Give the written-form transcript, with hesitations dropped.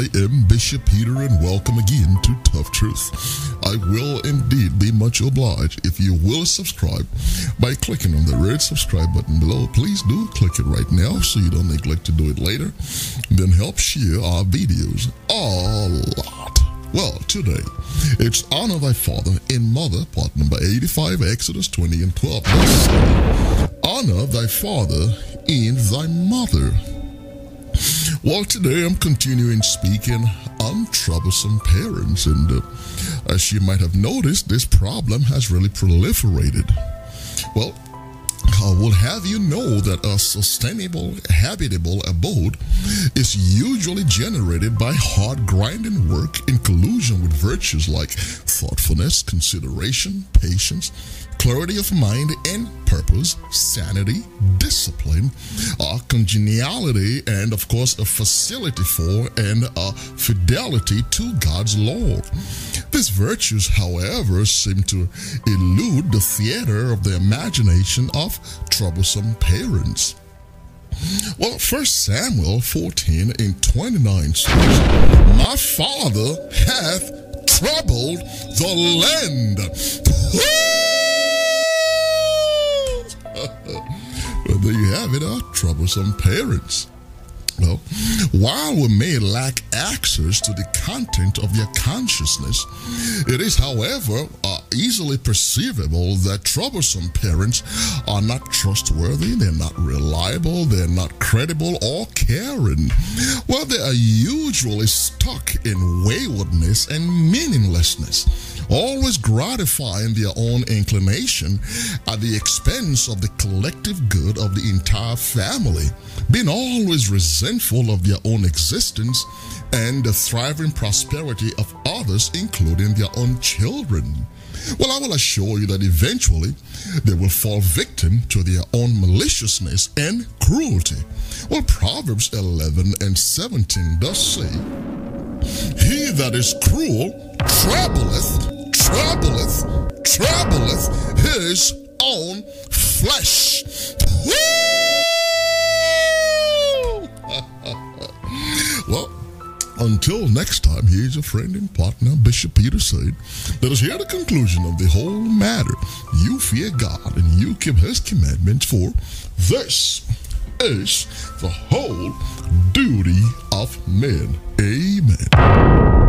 I am Bishop Peter, and welcome again to Tough Truth. I will indeed be much obliged if you will subscribe by clicking on the red subscribe button below. Please do click it right now so you don't neglect to do it later. Then help share our videos a lot. Well, today, it's honor thy father and mother, part number 85, Exodus 20 and 12. Honor thy father and thy mother. Well, today I'm continuing speaking on troublesome parents, and as you might have noticed, this problem has really proliferated. Well, I will have you know that a sustainable, habitable abode is usually generated by hard grinding work in collusion with virtues like thoughtfulness, consideration, patience, clarity of mind and purpose, sanity, discipline, congeniality, and of course a facility for and a fidelity to God's law. These virtues, however, seem to elude the theater of the imagination of troublesome parents. Well, 1 Samuel 14 and 29 says, "My father hath troubled the land." Well, there you have it, our troublesome parents. Well, while we may lack access to the content of their consciousness, it is, however, easily perceivable that troublesome parents are not trustworthy, they're not reliable, they're not credible or caring. Well, they are usually stuck in waywardness and meaninglessness, always gratifying their own inclination at the expense of the collective good of the entire family, being always resentful of their own existence and the thriving prosperity of others, including their own children. Well, I will assure you that eventually they will fall victim to their own maliciousness and cruelty. Well, Proverbs 11 and 17 does say, "He that is cruel troubleth his own flesh." Well, until next time, here's your friend and partner, Bishop Peter, saying, let us hear the conclusion of the whole matter. You fear God and you keep His commandments, for this is the whole duty of men. Amen.